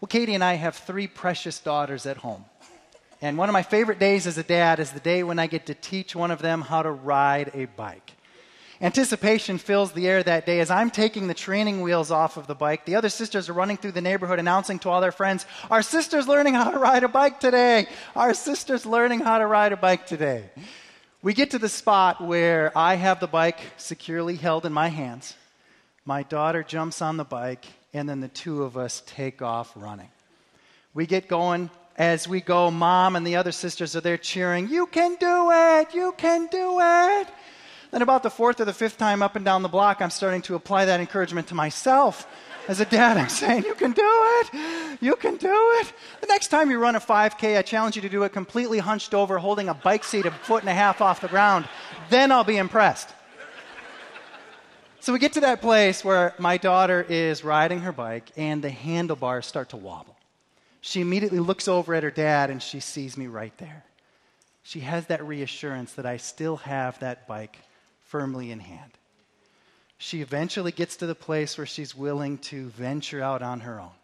Well, Katie and I have three precious daughters at home. And one of my favorite days as a dad is the day when I get to teach one of them how to ride a bike. Anticipation fills the air that day as I'm taking the training wheels off of the bike. The other sisters are running through the neighborhood announcing to all their friends, "Our sister's learning how to ride a bike today! Our sister's learning how to ride a bike today!" We get to the spot where I have the bike securely held in my hands. My daughter jumps on the bike, and then the two of us take off running. We get going. As we go, Mom and the other sisters are there cheering, "You can do it! You can do it!" Then about the fourth or the fifth time up and down the block, I'm starting to apply that encouragement to myself. As a dad, I'm saying, "You can do it! You can do it!" The next time you run a 5K, I challenge you to do it completely hunched over, holding a bike seat a foot and a half off the ground. Then I'll be impressed. So we get to that place where my daughter is riding her bike, and the handlebars start to wobble. She immediately looks over at her dad, and she sees me right there. She has that reassurance that I still have that bike firmly in hand. She eventually gets to the place where she's willing to venture out on her own.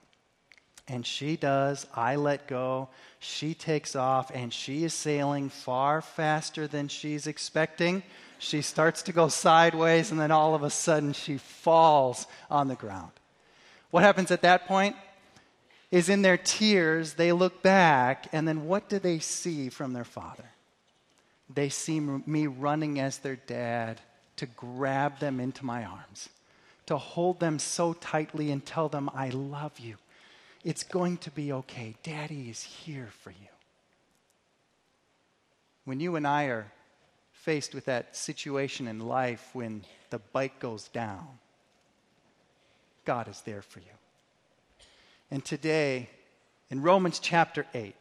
And she does. I let go. She takes off, and she is sailing far faster than she's expecting. She starts to go sideways, and then all of a sudden, she falls on the ground. What happens at that point? Is in their tears, they look back, and then what do they see from their father? They see me running as their dad to grab them into my arms, to hold them so tightly and tell them, "I love you. It's going to be okay. Daddy is here for you." When you and I are faced with that situation in life when the bike goes down, God is there for you. And today, in Romans chapter 8,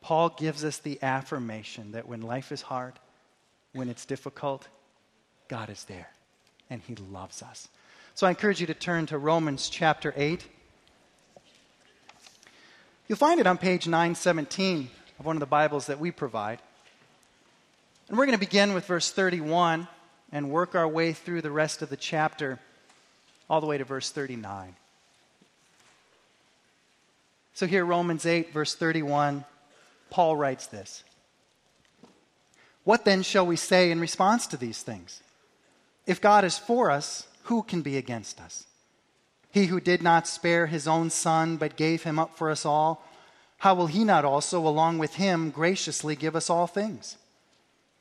Paul gives us the affirmation that when life is hard, when it's difficult, God is there, and he loves us. So I encourage you to turn to Romans chapter 8. You'll find it on page 917 of one of the Bibles that we provide. And we're going to begin with verse 31 and work our way through the rest of the chapter all the way to verse 39. So here, Romans 8, verse 31, Paul writes this. "What then shall we say in response to these things? If God is for us, who can be against us? He who did not spare his own son, but gave him up for us all, how will he not also, along with him, graciously give us all things?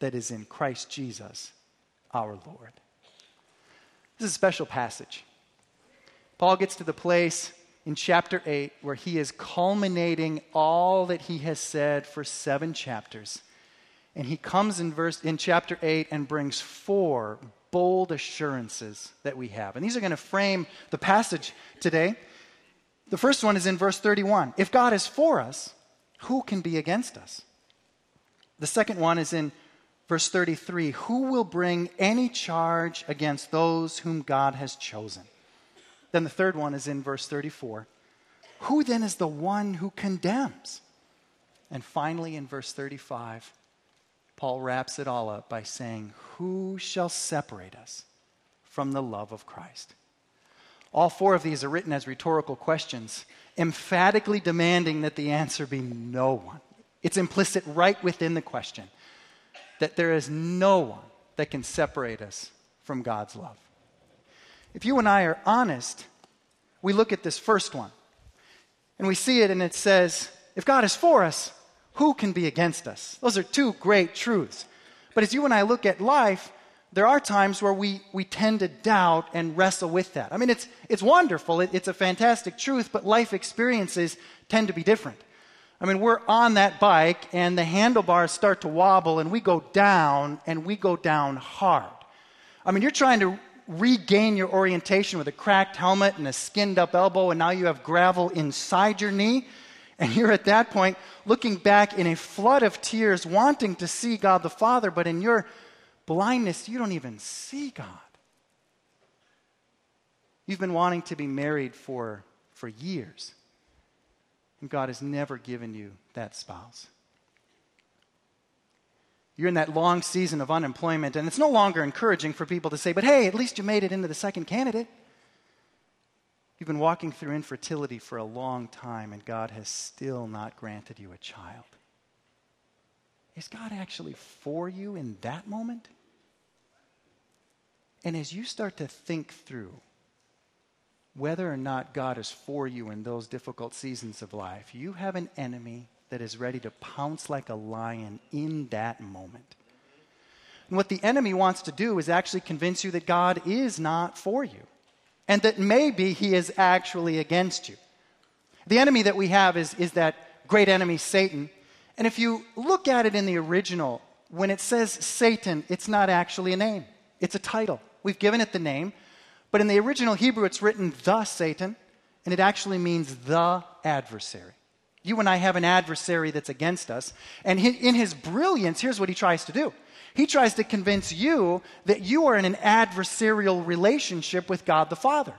that is in Christ Jesus, our Lord." This is a special passage. Paul gets to the place in chapter 8, where he is culminating all that he has said for 7 chapters. And he comes in chapter 8 and brings 4 bold assurances that we have. And these are going to frame the passage today. The first one is in verse 31. If God is for us, who can be against us? The second one is in verse 33. Who will bring any charge against those whom God has chosen? Then the third one is in verse 34. Who then is the one who condemns? And finally, in verse 35, Paul wraps it all up by saying, "Who shall separate us from the love of Christ?" All 4 of these are written as rhetorical questions, emphatically demanding that the answer be no one. It's implicit right within the question that there is no one that can separate us from God's love. If you and I are honest, we look at this first one. And we see it, and it says, if God is for us, who can be against us? Those are two great truths. But as you and I look at life, there are times where we tend to doubt and wrestle with that. I mean, it's wonderful. It's a fantastic truth, but life experiences tend to be different. I mean, we're on that bike, and the handlebars start to wobble, and we go down, hard. I mean, you're trying to regain your orientation with a cracked helmet and a skinned-up elbow, and now you have gravel inside your knee. And you're at that point looking back in a flood of tears, wanting to see God the Father, but in your blindness, you don't even see God. You've been wanting to be married for years, and God has never given you that spouse. You're in that long season of unemployment, and it's no longer encouraging for people to say, but hey, at least you made it into the second candidate. You've been walking through infertility for a long time, and God has still not granted you a child. Is God actually for you in that moment? And as you start to think through whether or not God is for you in those difficult seasons of life, you have an enemy that is ready to pounce like a lion in that moment. And what the enemy wants to do is actually convince you that God is not for you, and that maybe he is actually against you. The enemy that we have is that great enemy, Satan. And if you look at it in the original, when it says Satan, it's not actually a name. It's a title. We've given it the name. But in the original Hebrew, it's written the Satan, and it actually means the adversary. You and I have an adversary that's against us. And in his brilliance, here's what he tries to do. He tries to convince you that you are in an adversarial relationship with God the Father.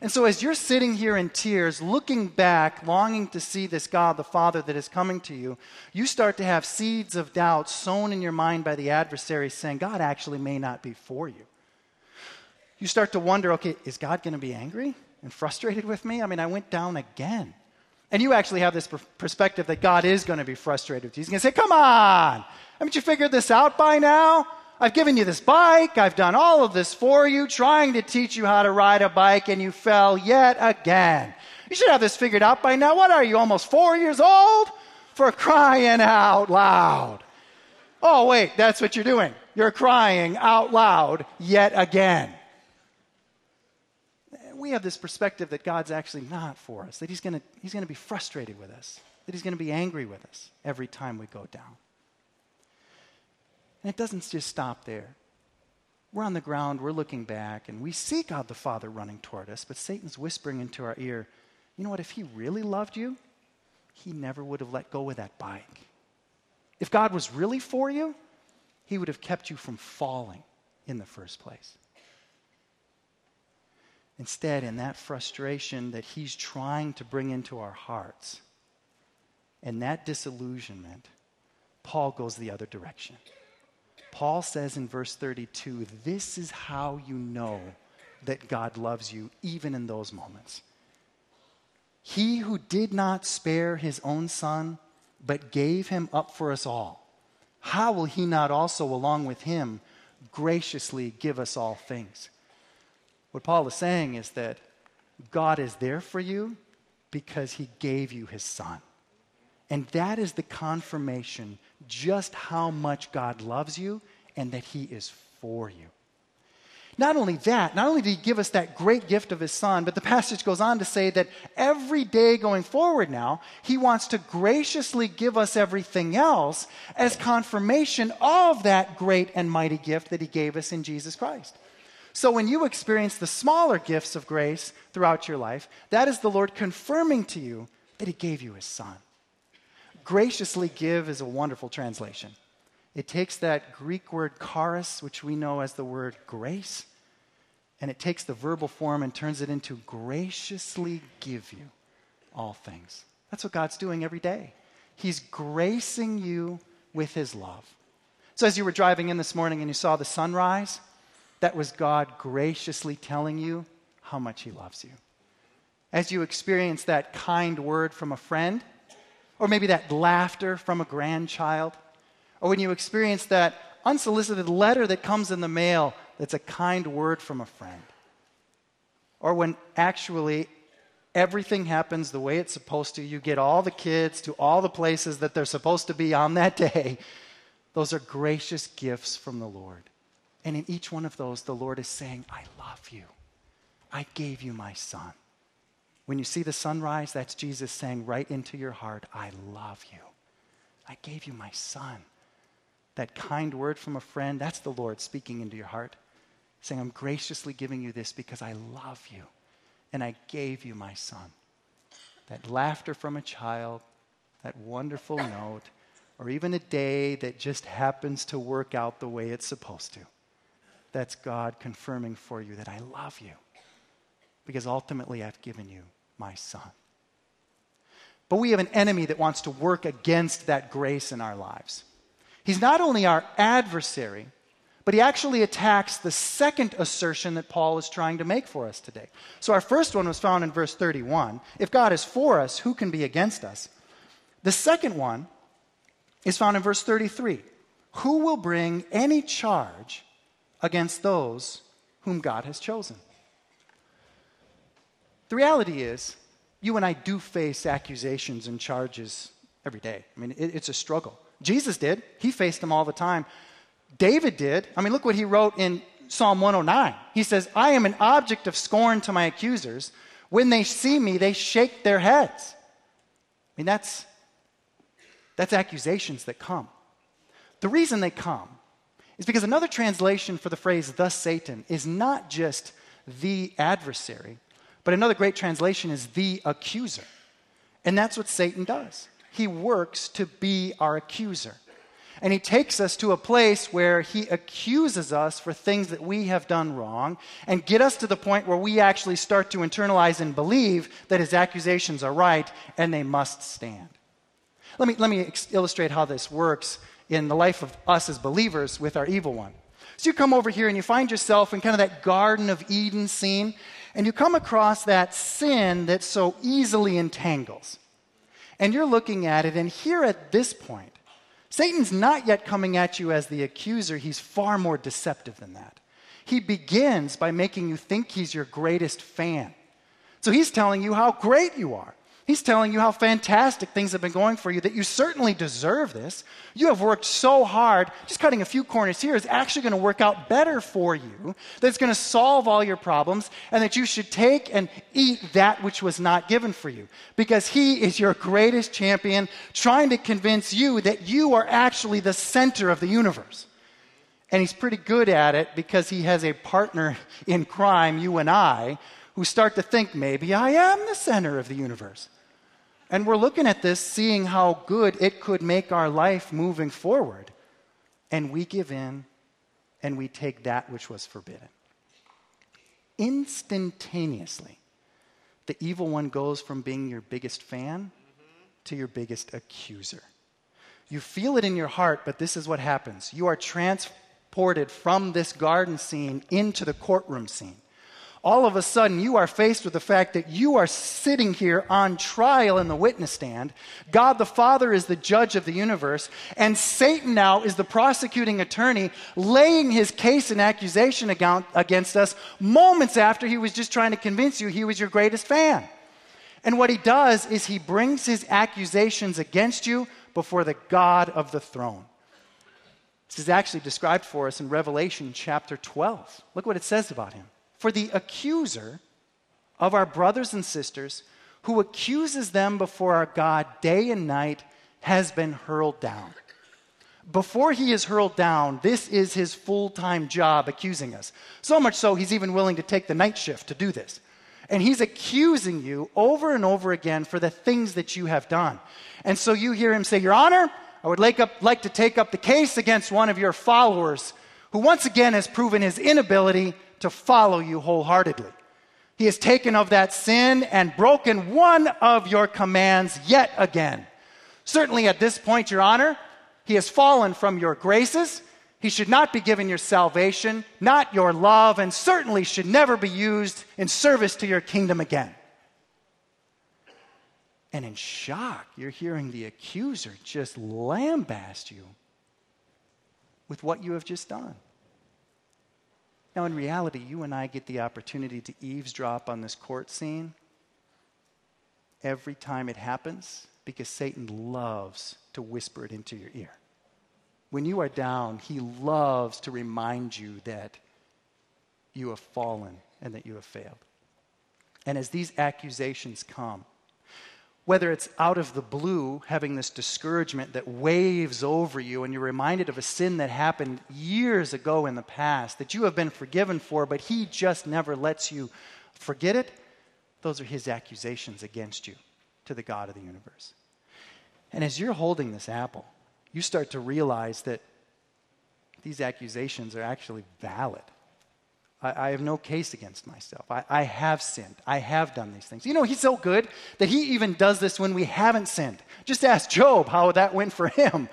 And so as you're sitting here in tears, looking back, longing to see this God the Father that is coming to you, you start to have seeds of doubt sown in your mind by the adversary saying, God actually may not be for you. You start to wonder, okay, is God going to be angry and frustrated with me? I mean, I went down again. And you actually have this perspective that God is going to be frustrated with you. He's going to say, come on, haven't you figured this out by now? I've given you this bike. I've done all of this for you, trying to teach you how to ride a bike, and you fell yet again. You should have this figured out by now. What are you, almost 4 years old? For crying out loud. Oh, wait, that's what you're doing. You're crying out loud yet again. We have this perspective that God's actually not for us, that he's going to be frustrated with us, that he's going to be angry with us every time we go down. And it doesn't just stop there. We're on the ground, we're looking back, and we see God the Father running toward us, but Satan's whispering into our ear, you know what, if he really loved you, he never would have let go of that bike. If God was really for you, he would have kept you from falling in the first place. Instead, in that frustration that he's trying to bring into our hearts, and that disillusionment, Paul goes the other direction. Paul says in verse 32, this is how you know that God loves you, even in those moments. He who did not spare his own son, but gave him up for us all, how will he not also, along with him, graciously give us all things? What Paul is saying is that God is there for you because he gave you his son. And that is the confirmation just how much God loves you and that he is for you. Not only that, not only did he give us that great gift of his son, but the passage goes on to say that every day going forward now, he wants to graciously give us everything else as confirmation of that great and mighty gift that he gave us in Jesus Christ. So when you experience the smaller gifts of grace throughout your life, that is the Lord confirming to you that he gave you his son. Graciously give is a wonderful translation. It takes that Greek word charis, which we know as the word grace, and it takes the verbal form and turns it into graciously give you all things. That's what God's doing every day. He's gracing you with his love. So as you were driving in this morning and you saw the sunrise, that was God graciously telling you how much he loves you. As you experience that kind word from a friend, or maybe that laughter from a grandchild, or when you experience that unsolicited letter that comes in the mail that's a kind word from a friend, or when actually Everything happens the way it's supposed to. You get all the kids to all the places that they're supposed to be on that day. Those are gracious gifts from the Lord. And in each one of those, the Lord is saying, I love you. I gave you my son. When you see the sunrise, that's Jesus saying right into your heart, I love you. I gave you my son. That kind word from a friend, that's the Lord speaking into your heart, saying, I'm graciously giving you this because I love you. And I gave you my son. That laughter from a child, that wonderful note, or even a day that just happens to work out the way it's supposed to. That's God confirming for you that I love you because ultimately I've given you my son. But we have an enemy that wants to work against that grace in our lives. He's not only our adversary, but he actually attacks the second assertion that Paul is trying to make for us today. So our first one was found in verse 31. If God is for us, who can be against us? The second one is found in verse 33. Who will bring any charge against those whom God has chosen? The reality is, you and I do face accusations and charges every day. I mean, it's a struggle. Jesus did. He faced them all the time. David did. I mean, look what he wrote in Psalm 109. He says, I am an object of scorn to my accusers. When they see me, they shake their heads. I mean, that's accusations that come. The reason they come is because another translation for the phrase, thus Satan, is not just the adversary, but another great translation is the accuser. And that's what Satan does. He works to be our accuser. And he takes us to a place where he accuses us for things that we have done wrong and get us to the point where we actually start to internalize and believe that his accusations are right and they must stand. Let me illustrate how this works in the life of us as believers with our evil one. So you come over here and you find yourself in kind of that Garden of Eden scene, and you come across that sin that so easily entangles. And you're looking at it, and here at this point, Satan's not yet coming at you as the accuser. He's far more deceptive than that. He begins by making you think he's your greatest fan. So he's telling you how great you are. He's telling you how fantastic things have been going for you, that you certainly deserve this. You have worked so hard. Just cutting a few corners here is actually going to work out better for you, that it's going to solve all your problems, and that you should take and eat that which was not given for you. Because he is your greatest champion, trying to convince you that you are actually the center of the universe. And he's pretty good at it because he has a partner in crime, you and I, who start to think, maybe I am the center of the universe. And we're looking at this, seeing how good it could make our life moving forward. And we give in, and we take that which was forbidden. Instantaneously, the evil one goes from being your biggest fan to your biggest accuser. You feel it in your heart, but this is what happens. You are transported from this garden scene into the courtroom scene. All of a sudden, you are faced with the fact that you are sitting here on trial in the witness stand. God the Father is the judge of the universe, and Satan now is the prosecuting attorney laying his case and accusation against us moments after he was just trying to convince you he was your greatest fan. And what he does is he brings his accusations against you before the God of the throne. This is actually described for us in Revelation chapter 12. Look what it says about him. For the accuser of our brothers and sisters, who accuses them before our God day and night, has been hurled down. Before he is hurled down, this is his full-time job, accusing us. So much so, he's even willing to take the night shift to do this. And he's accusing you over and over again for the things that you have done. And so you hear him say, Your Honor, I would like to take up the case against one of your followers, who once again has proven his inability to follow you wholeheartedly. He has taken of that sin and broken one of your commands yet again. Certainly at this point, Your Honor, he has fallen from your graces. He should not be given your salvation, not your love, and certainly should never be used in service to your kingdom again. And in shock, you're hearing the accuser just lambast you with what you have just done. Now, in reality, you and I get the opportunity to eavesdrop on this court scene every time it happens because Satan loves to whisper it into your ear. When you are down, he loves to remind you that you have fallen and that you have failed. And as these accusations come, whether it's out of the blue, having this discouragement that waves over you and you're reminded of a sin that happened years ago in the past that you have been forgiven for, but he just never lets you forget it, those are his accusations against you to the God of the universe. And as you're holding this apple, you start to realize that these accusations are actually valid. I have no case against myself. I have sinned. I have done these things. You know, he's so good that he even does this when we haven't sinned. Just ask Job how that went for him.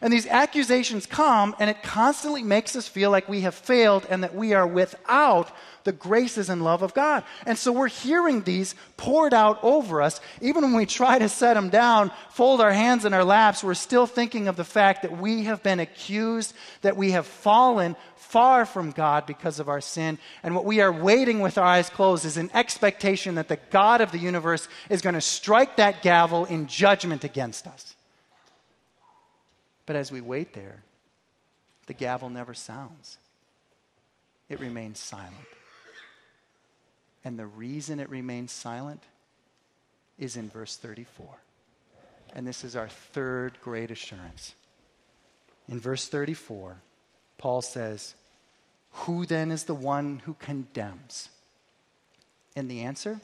And these accusations come, and it constantly makes us feel like we have failed and that we are without the graces and love of God. And so we're hearing these poured out over us. Even when we try to set them down, fold our hands in our laps, we're still thinking of the fact that we have been accused, that we have fallen far from God because of our sin. And what we are waiting with our eyes closed is an expectation that the God of the universe is going to strike that gavel in judgment against us. But as we wait there, the gavel never sounds. It remains silent. And the reason it remains silent is in verse 34. And this is our third great assurance. In verse 34, Paul says, "Who then is the one who condemns?" And the answer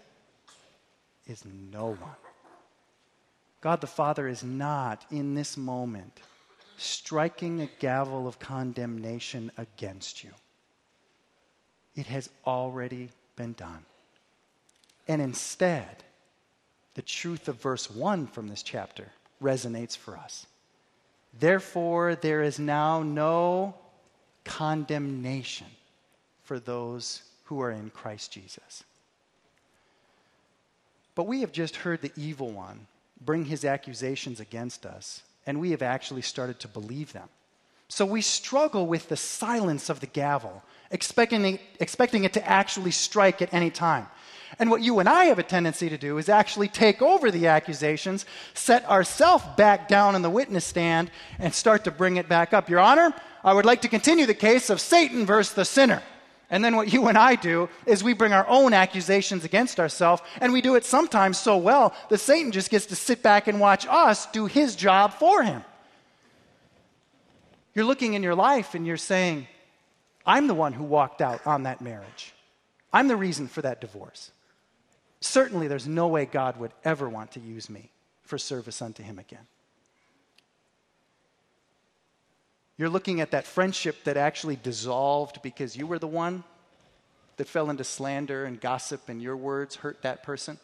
is no one. God the Father is not in this moment striking a gavel of condemnation against you. It has already been done. And instead, the truth of verse 1 from this chapter resonates for us. Therefore, there is now no condemnation for those who are in Christ Jesus. But we have just heard the evil one bring his accusations against us, and we have actually started to believe them. So we struggle with the silence of the gavel, expecting it to actually strike at any time. And what you and I have a tendency to do is actually take over the accusations, set ourselves back down in the witness stand, and start to bring it back up. Your Honor, I would like to continue the case of Satan versus the sinner. And then what you and I do is we bring our own accusations against ourselves, and we do it sometimes so well that Satan just gets to sit back and watch us do his job for him. You're looking in your life and you're saying, I'm the one who walked out on that marriage. I'm the reason for that divorce. Certainly there's no way God would ever want to use me for service unto him again. You're looking at that friendship that actually dissolved because you were the one that fell into slander and gossip, and your words hurt that person.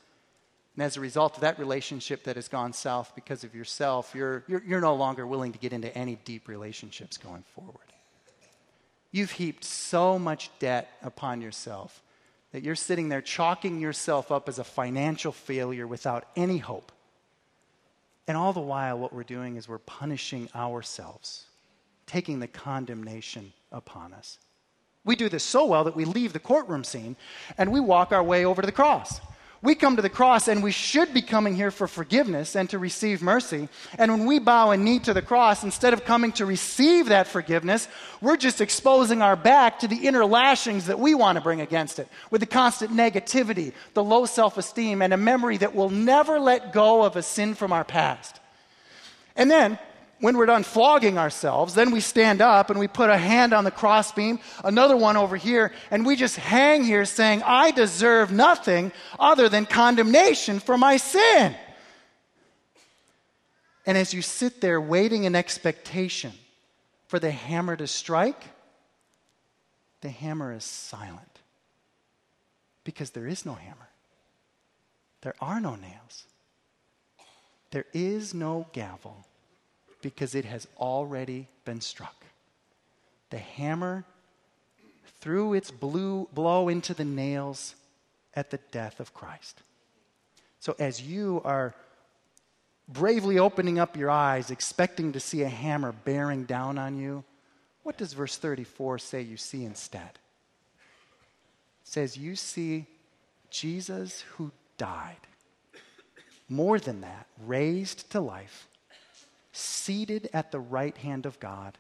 And as a result of that relationship that has gone south because of yourself, you're no longer willing to get into any deep relationships going forward. You've heaped so much debt upon yourself that you're sitting there chalking yourself up as a financial failure without any hope. And all the while, what we're doing is we're punishing ourselves, taking the condemnation upon us. We do this so well that we leave the courtroom scene and we walk our way over to the cross. We come to the cross, and we should be coming here for forgiveness and to receive mercy. And when we bow a knee to the cross, instead of coming to receive that forgiveness, we're just exposing our back to the inner lashings that we want to bring against it, with the constant negativity, the low self-esteem, and a memory that will never let go of a sin from our past. And then, when we're done flogging ourselves, then we stand up and we put a hand on the crossbeam, another one over here, and we just hang here saying, I deserve nothing other than condemnation for my sin. And as you sit there waiting in expectation for the hammer to strike, the hammer is silent because there is no hammer. There are no nails. There is no gavel, because it has already been struck. The hammer threw its blow into the nails at the death of Christ. So as you are bravely opening up your eyes, expecting to see a hammer bearing down on you, what does verse 34 say you see instead? It says you see Jesus who died More than that, raised to life, seated at the right hand of God,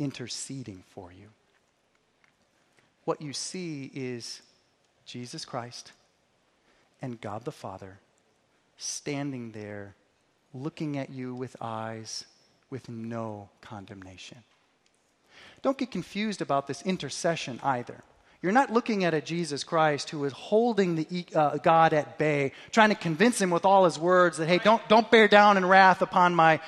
interceding for you. What you see is Jesus Christ and God the Father standing there looking at you with eyes with no condemnation. Don't get confused about this intercession either. You're not looking at a Jesus Christ who is holding the God at bay, trying to convince him with all his words that, hey, don't bear down in wrath upon my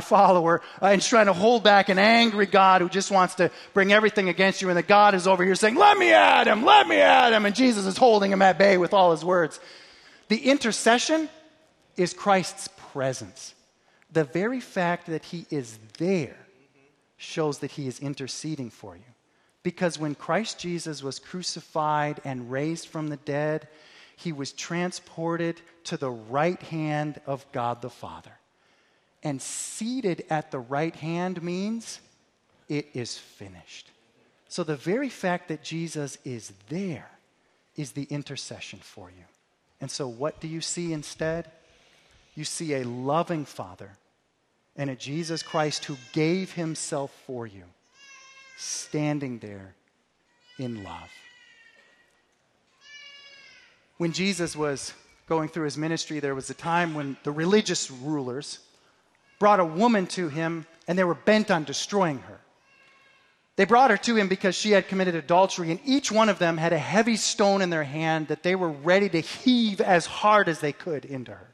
follower, and trying to hold back an angry God who just wants to bring everything against you, and the God is over here saying, let me at him, and Jesus is holding him at bay with all his words. The intercession is Christ's presence. The very fact that he is there shows that he is interceding for you. Because when Christ Jesus was crucified and raised from the dead, he was transported to the right hand of God the Father. And seated at the right hand means it is finished. So the very fact that Jesus is there is the intercession for you. And so what do you see instead? You see a loving Father and a Jesus Christ who gave himself for you, standing there in love. When Jesus was going through his ministry, there was a time when the religious rulers brought a woman to him, and they were bent on destroying her. They brought her to him because she had committed adultery, and each one of them had a heavy stone in their hand that they were ready to heave as hard as they could into her.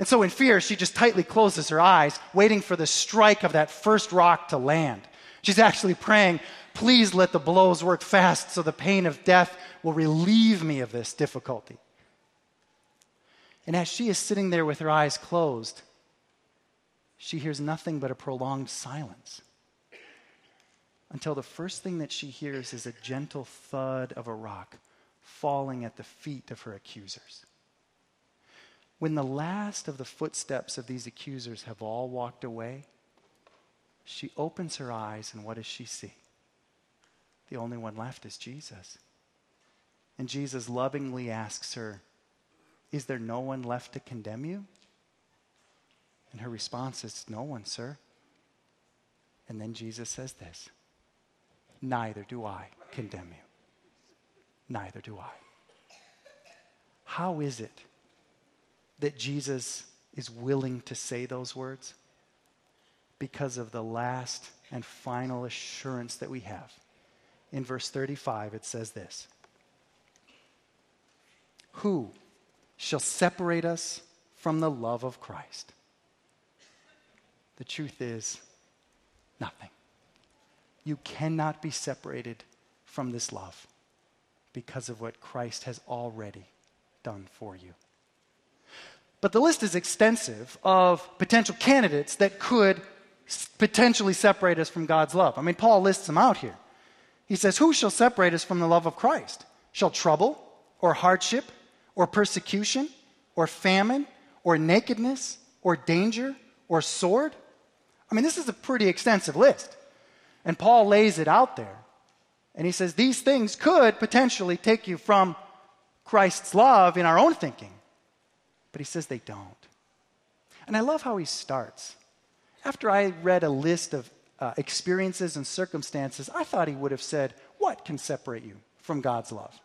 And so in fear, she just tightly closes her eyes, waiting for the strike of that first rock to land. She's actually praying, please let the blows work fast so the pain of death will relieve me of this difficulty. And as she is sitting there with her eyes closed, she hears nothing but a prolonged silence until the first thing that she hears is a gentle thud of a rock falling at the feet of her accusers. When the last of the footsteps of these accusers have all walked away, she opens her eyes, and what does she see? The only one left is Jesus. And Jesus lovingly asks her, is there no one left to condemn you? And her response is, no one, sir. And then Jesus says this, neither do I condemn you. Neither do I. How is it that Jesus is willing to say those words? Because of the last and final assurance that we have. In verse 35, it says this, who shall separate us from the love of Christ? The truth is, nothing. You cannot be separated from this love because of what Christ has already done for you. But the list is extensive of potential candidates that could potentially separate us from God's love. I mean, Paul lists them out here. He says, who shall separate us from the love of Christ? Shall trouble or hardship or persecution or famine or nakedness or danger or sword? I mean, this is a pretty extensive list. And Paul lays it out there. And he says these things could potentially take you from Christ's love in our own thinking. But he says they don't. And I love how he starts. After I read a list of experiences and circumstances, I thought he would have said, what can separate you from God's love?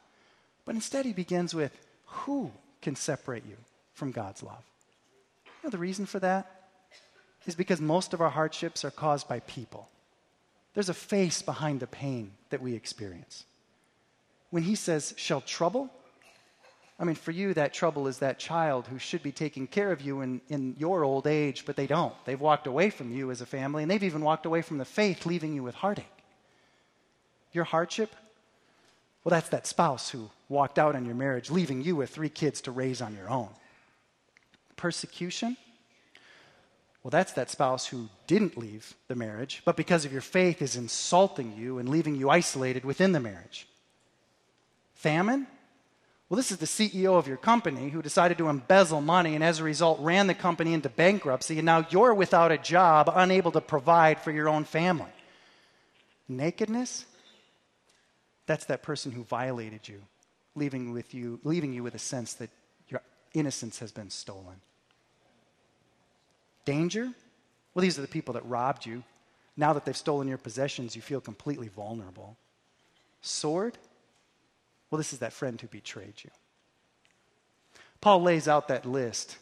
But instead he begins with, who can separate you from God's love? You know, the reason for that is because most of our hardships are caused by people. There's a face behind the pain that we experience. When he says, shall trouble? I mean, for you, that trouble is that child who should be taking care of you in your old age, but they don't. They've walked away from you as a family, and they've even walked away from the faith, leaving you with heartache. Your hardship? Well, that's that spouse who walked out on your marriage, leaving you with 3 kids to raise on your own. Persecution? Well, that's that spouse who didn't leave the marriage, but because of your faith is insulting you and leaving you isolated within the marriage. Famine? Well, this is the CEO of your company who decided to embezzle money and as a result ran the company into bankruptcy, and now you're without a job, unable to provide for your own family. Nakedness? That's that person who violated you, leaving you with a sense that you're innocence has been stolen. Danger? Well, these are the people that robbed you. Now that they've stolen your possessions, you feel completely vulnerable. Sword? Well, this is that friend who betrayed you. Paul lays out that list.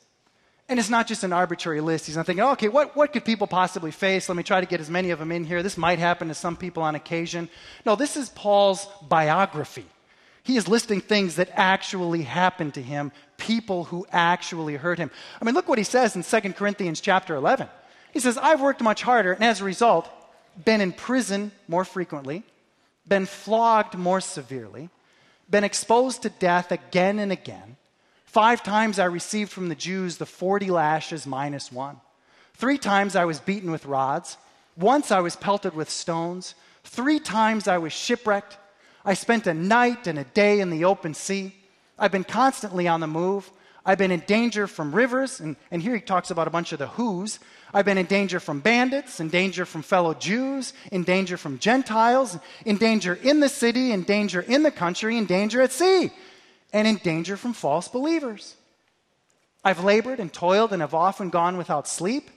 And it's not just an arbitrary list. He's not thinking, okay, what could people possibly face? Let me try to get as many of them in here. This might happen to some people on occasion. No, this is Paul's biography. He is listing things that actually happened to him, people who actually hurt him. I mean, look what he says in 2 Corinthians chapter 11. He says, I've worked much harder, and as a result, been in prison more frequently, been flogged more severely, been exposed to death again and again. 5 times I received from the Jews the 40 lashes minus 1. 3 times I was beaten with rods. Once I was pelted with stones. 3 times I was shipwrecked. I spent a night and a day in the open sea. I've been constantly on the move. I've been in danger from rivers, and here he talks about a bunch of the who's. I've been in danger from bandits, in danger from fellow Jews, in danger from Gentiles, in danger in the city, in danger in the country, in danger at sea, and in danger from false believers. I've labored and toiled and have often gone without sleep.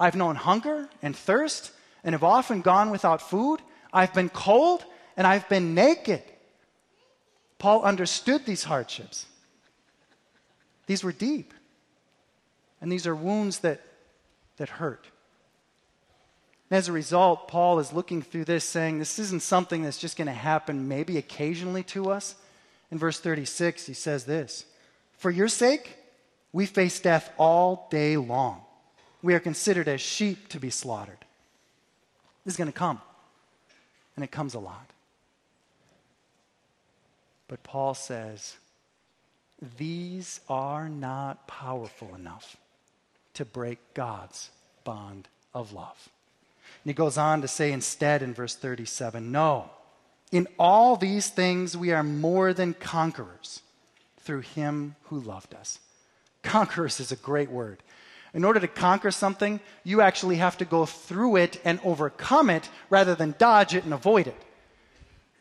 I've known hunger and thirst and have often gone without food. I've been cold and I've been naked. Paul understood these hardships. These were deep, and these are wounds that hurt. And as a result, Paul is looking through this saying, this isn't something that's just going to happen maybe occasionally to us. In verse 36, he says this, for your sake, we face death all day long. We are considered as sheep to be slaughtered. This is going to come, and it comes a lot. But Paul says, these are not powerful enough to break God's bond of love. And he goes on to say instead in verse 37, no, in all these things we are more than conquerors through him who loved us. Conquerors is a great word. In order to conquer something, you actually have to go through it and overcome it rather than dodge it and avoid it.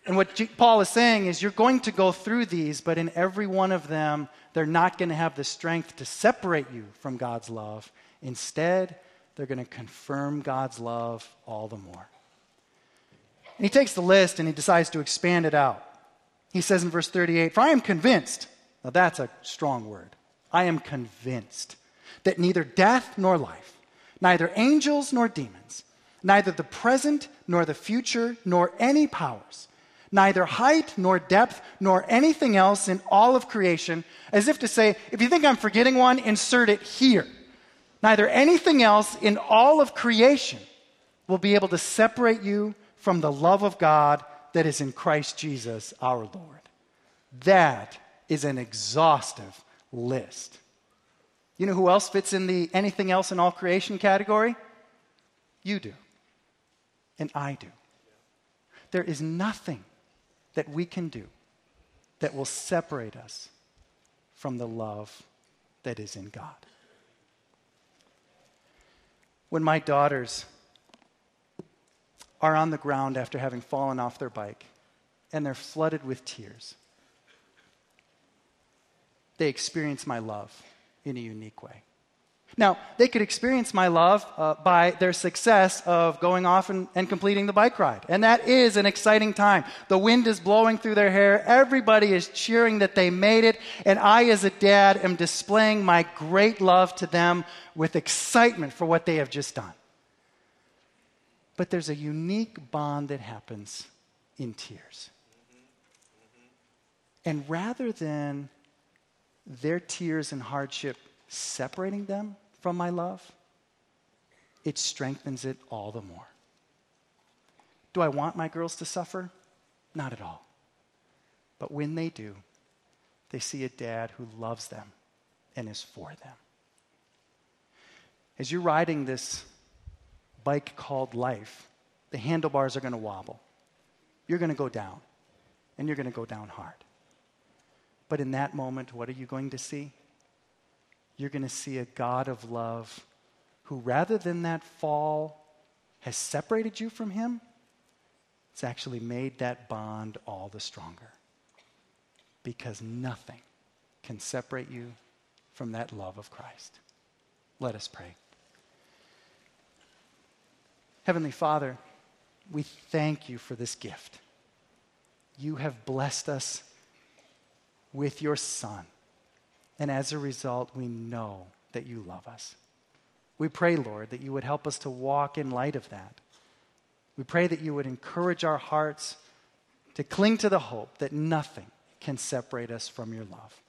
And what Paul is saying is you're going to go through these, but in every one of them, they're not going to have the strength to separate you from God's love. Instead, they're going to confirm God's love all the more. And he takes the list and he decides to expand it out. He says in verse 38, for I am convinced, now that's a strong word, I am convinced that neither death nor life, neither angels nor demons, neither the present nor the future nor any powers, neither height nor depth nor anything else in all of creation, as if to say, if you think I'm forgetting one, insert it here. Neither anything else in all of creation will be able to separate you from the love of God that is in Christ Jesus our Lord. That is an exhaustive list. You know who else fits in the anything else in all creation category? You do. And I do. There is nothing that we can do that will separate us from the love that is in God. When my daughters are on the ground after having fallen off their bike and they're flooded with tears, they experience my love in a unique way. Now, they could experience my love by their success of going off and completing the bike ride. And that is an exciting time. The wind is blowing through their hair. Everybody is cheering that they made it. And I, as a dad, am displaying my great love to them with excitement for what they have just done. But there's a unique bond that happens in tears. And rather than their tears and hardship separating them from my love, it strengthens it all the more. Do I want my girls to suffer? Not at all. But when they do, they see a dad who loves them and is for them. As you're riding this bike called life, the handlebars are going to wobble. You're going to go down, and you're going to go down hard. But in that moment, what are you going to see? You're going to see a God of love who, rather than that fall, has separated you from him. It's actually made that bond all the stronger because nothing can separate you from that love of Christ. Let us pray. Heavenly Father, we thank you for this gift. You have blessed us with your Son, and as a result, we know that you love us. We pray, Lord, that you would help us to walk in light of that. We pray that you would encourage our hearts to cling to the hope that nothing can separate us from your love.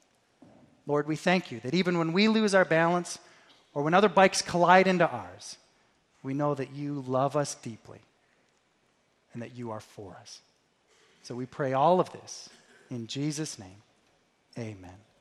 Lord, we thank you that even when we lose our balance or when other bikes collide into ours, we know that you love us deeply and that you are for us. So we pray all of this in Jesus' name. Amen.